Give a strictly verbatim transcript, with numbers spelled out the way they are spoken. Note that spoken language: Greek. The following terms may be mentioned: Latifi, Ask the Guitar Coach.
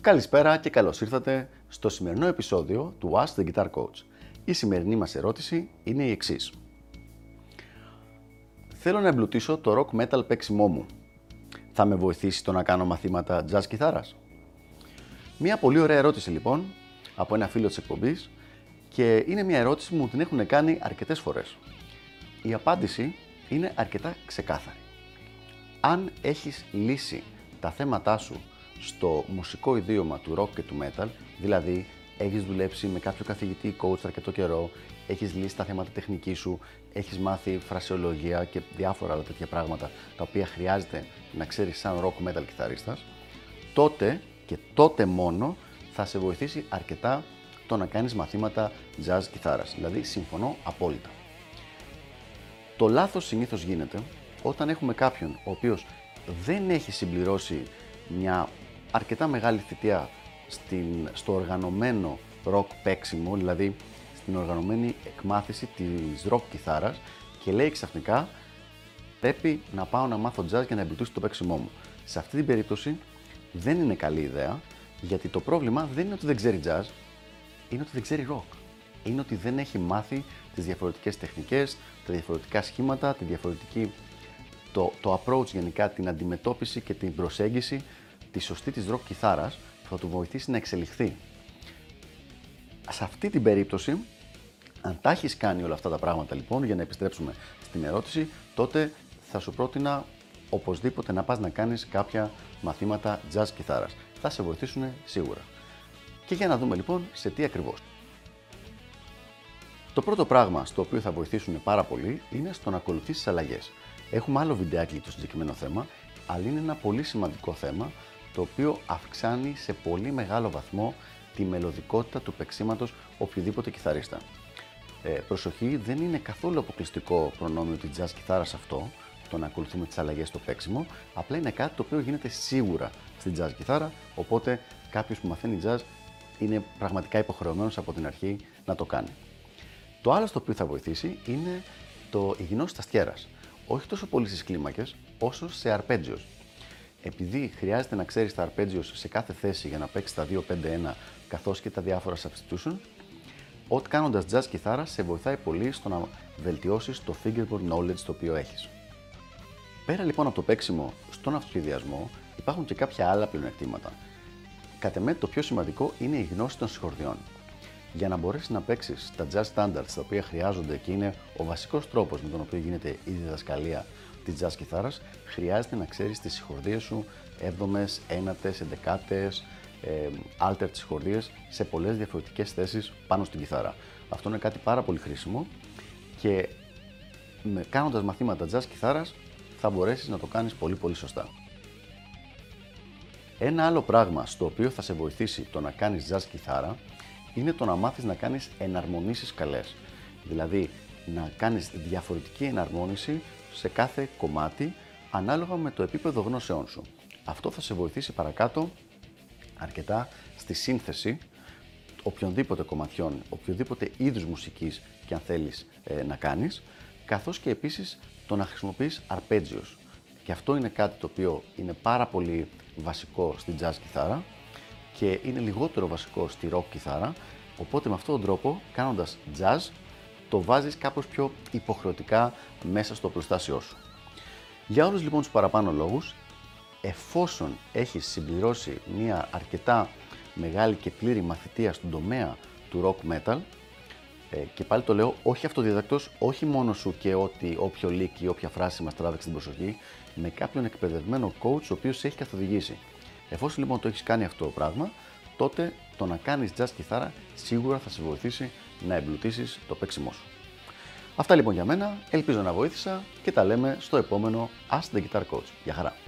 Καλησπέρα και καλώς ήρθατε στο σημερινό επεισόδιο του Ask the Guitar Coach. Η σημερινή μας ερώτηση είναι η εξής. Θέλω να εμπλουτίσω το rock metal παίξιμό μου. Θα με βοηθήσει το να κάνω μαθήματα jazz κιθάρας? Μια πολύ ωραία ερώτηση λοιπόν από ένα φίλο της εκπομπής και είναι μια ερώτηση που μου την έχουν κάνει αρκετές φορές. Η απάντηση είναι αρκετά ξεκάθαρη. Αν έχεις λύσει τα θέματά σου στο μουσικό ιδίωμα του rock και του metal, δηλαδή έχεις δουλέψει με κάποιο καθηγητή ή coach αρκετό καιρό, έχεις λύσει τα θέματα τεχνικής σου, έχεις μάθει φρασεολογία και διάφορα άλλα τέτοια πράγματα τα οποία χρειάζεται να ξέρεις σαν rock metal κιθαρίστας, τότε και τότε μόνο θα σε βοηθήσει αρκετά το να κάνεις μαθήματα jazz κιθάρας. Δηλαδή συμφωνώ απόλυτα. Το λάθος συνήθως γίνεται όταν έχουμε κάποιον ο οποίος δεν έχει συμπληρώσει μια αρκετά μεγάλη θητεία στην, στο οργανωμένο rock παίξιμο, δηλαδή στην οργανωμένη εκμάθηση της rock κιθάρας και λέει ξαφνικά πρέπει να πάω να μάθω jazz για να εμπλουτίσω το παίξιμό μου. Σε αυτή την περίπτωση δεν είναι καλή ιδέα, γιατί το πρόβλημα δεν είναι ότι δεν ξέρει jazz, είναι ότι δεν ξέρει rock. Είναι ότι δεν έχει μάθει τις διαφορετικές τεχνικές, τα διαφορετικά σχήματα, τη διαφορετική, το, το approach γενικά, την αντιμετώπιση και την προσέγγιση τη σωστή της rock κιθάρας που θα του βοηθήσει να εξελιχθεί. Σε αυτή την περίπτωση, αν τα έχεις κάνει όλα αυτά τα πράγματα λοιπόν, για να επιστρέψουμε στην ερώτηση, τότε θα σου πρότεινα οπωσδήποτε να πας να κάνεις κάποια μαθήματα jazz κιθάρας. Θα σε βοηθήσουν σίγουρα. Και για να δούμε λοιπόν σε τι ακριβώς. Το πρώτο πράγμα στο οποίο θα βοηθήσουν πάρα πολύ είναι στο να ακολουθήσεις αλλαγές. Έχουμε άλλο βιντεάκι για το συγκεκριμένο θέμα, αλλά είναι ένα πολύ σημαντικό θέμα το οποίο αυξάνει σε πολύ μεγάλο βαθμό τη μελωδικότητα του παίξηματος οποιοδήποτε κιθαρίστα. Ε, προσοχή, δεν είναι καθόλου αποκλειστικό προνόμιο τη jazz κιθάρας αυτό, το να ακολουθούμε τις αλλαγές στο παίξιμο, απλά είναι κάτι το οποίο γίνεται σίγουρα στην jazz κιθάρα, οπότε κάποιος που μαθαίνει jazz είναι πραγματικά υποχρεωμένος από την αρχή να το κάνει. Το άλλο στο οποίο θα βοηθήσει είναι το, η γνώση της αστιέρας. Όχι τόσο πολύ στις κλίμακες, όσο σε αρπέτζιος. Επειδή χρειάζεται να ξέρεις τα αρπέτζιος σε κάθε θέση για να παίξεις τα δύο πέντε ένα καθώς και τα διάφορα substitution, ό,τι κάνοντας jazz κιθάρα σε βοηθάει πολύ στο να βελτιώσεις το fingerboard knowledge το οποίο έχεις. Πέρα λοιπόν από το παίξιμο στον αυτοσχεδιασμό, υπάρχουν και κάποια άλλα πλεονεκτήματα. Κατ' εμέ το πιο σημαντικό είναι η γνώση των συγχορδιών. Για να μπορέσεις να παίξεις τα jazz standards τα οποία χρειάζονται και είναι ο βασικός τρόπος με τον οποίο γίνεται η διδασκαλία της jazz κιθάρας, χρειάζεται να ξέρεις τις συγχορδίες σου, έβδομες, ένατες, εντεκάτες, alter τις συγχορδίες σε πολλές διαφορετικές θέσεις πάνω στην κιθάρα. Αυτό είναι κάτι πάρα πολύ χρήσιμο και κάνοντας μαθήματα jazz κιθάρας θα μπορέσεις να το κάνεις πολύ πολύ σωστά. Ένα άλλο πράγμα στο οποίο θα σε βοηθήσει το να κάνεις jazz κιθάρα είναι το να μάθεις να κάνεις εναρμονίσεις καλές. Δηλαδή, να κάνεις διαφορετική εναρμόνιση σε κάθε κομμάτι, ανάλογα με το επίπεδο γνώσεών σου. Αυτό θα σε βοηθήσει παρακάτω αρκετά στη σύνθεση οποιονδήποτε κομματιών, οποιοδήποτε είδους μουσικής και αν θέλεις ε, να κάνεις, καθώς και επίσης το να χρησιμοποιείς αρπέτζιος. Και αυτό είναι κάτι το οποίο είναι πάρα πολύ βασικό στην jazz κιθάρα, και είναι λιγότερο βασικό στη rock κιθάρα, οπότε με αυτόν τον τρόπο, κάνοντας jazz, το βάζεις κάπως πιο υποχρεωτικά μέσα στο προστάσιό σου. Για όλους λοιπόν τους παραπάνω λόγους, εφόσον έχεις συμπληρώσει μια αρκετά μεγάλη και πλήρη μαθητεία στον τομέα του rock metal, και πάλι το λέω, όχι αυτοδιδακτός, όχι μόνος σου και ό,τι, όποιο leak ή όποια φράση μας τράβηξε την προσοχή, με κάποιον εκπαιδευμένο coach ο οποίος σε έχει καθοδηγήσει. Εφόσον λοιπόν το έχεις κάνει αυτό το πράγμα, τότε το να κάνεις jazz κιθάρα σίγουρα θα σε βοηθήσει να εμπλουτίσεις το παίξιμό σου. Αυτά λοιπόν για μένα, ελπίζω να βοήθησα και τα λέμε στο επόμενο Ask the Guitar Coach. Γεια χαρά!